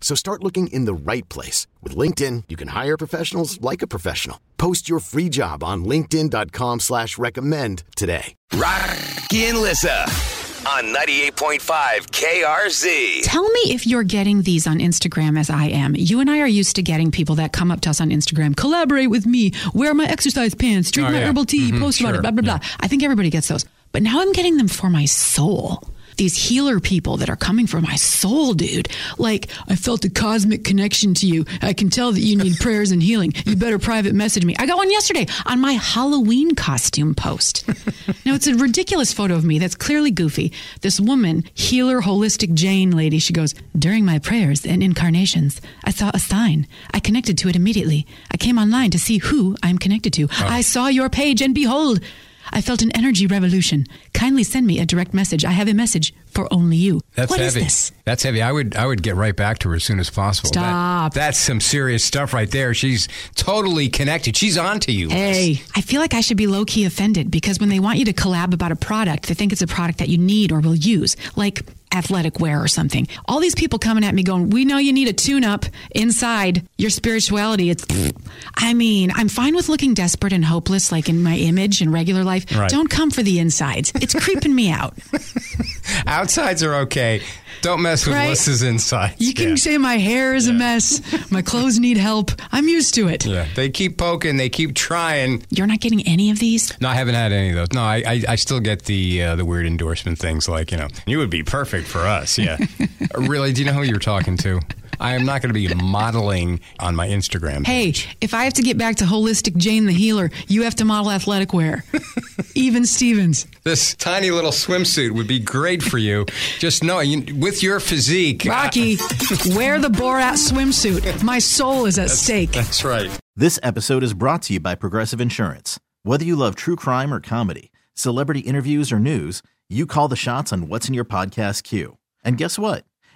So start looking in the right place. With LinkedIn, you can hire professionals like a professional. Post your free job on linkedin.com/recommend today. Rocky and Lissa on 98.5 KRZ. Tell me if you're getting these on Instagram as I am. You and I are used to getting people that come up to us on Instagram, collaborate with me, wear my exercise pants, drink my herbal tea, post about it, blah, blah, blah. Yeah. I think everybody gets those. But now I'm getting them for my soul. These healer people that are coming for my soul, dude. Like, I felt a cosmic connection to you. I can tell that you need prayers and healing. You better private message me. I got one yesterday on my Halloween costume post. Now, it's a ridiculous photo of me that's clearly goofy. This woman, healer, holistic Jane lady, she goes, during my prayers and incarnations, I saw a sign. I connected to it immediately. I came online to see who I'm connected to. Oh. I saw your page and behold, I felt an energy revolution. Kindly send me a direct message. I have a message for only you. That's what heavy. Is this? That's heavy. I would get right back to her as soon as possible. Stop. That's some serious stuff right there. She's totally connected. She's on to you. Hey, I feel like I should be low-key offended because when they want you to collab about a product, they think it's a product that you need or will use. Like athletic wear or something. All these people coming at me going, we know you need a tune-up inside your spirituality. It's, I mean, I'm fine with looking desperate and hopeless, like in my image and regular life. Right. Don't come for the insides. It's creeping me out. Outsides are okay. Don't mess with Lissa's insides. You can say my hair is a mess. My clothes need help. I'm used to it. Yeah. They keep poking. They keep trying. You're not getting any of these? No, I haven't had any of those. No, I still get the weird endorsement things like, you know, you would be perfect for us. Yeah. Really? Do you know who you're talking to? I am not going to be modeling on my Instagram page. Hey, if I have to get back to holistic Jane the healer, you have to model athletic wear. Even Stevens. This tiny little swimsuit would be great for you. Just know, with your physique. Rocky, wear the Borat swimsuit. My soul is at stake. That's right. This episode is brought to you by Progressive Insurance. Whether you love true crime or comedy, celebrity interviews or news, you call the shots on what's in your podcast queue. And guess what?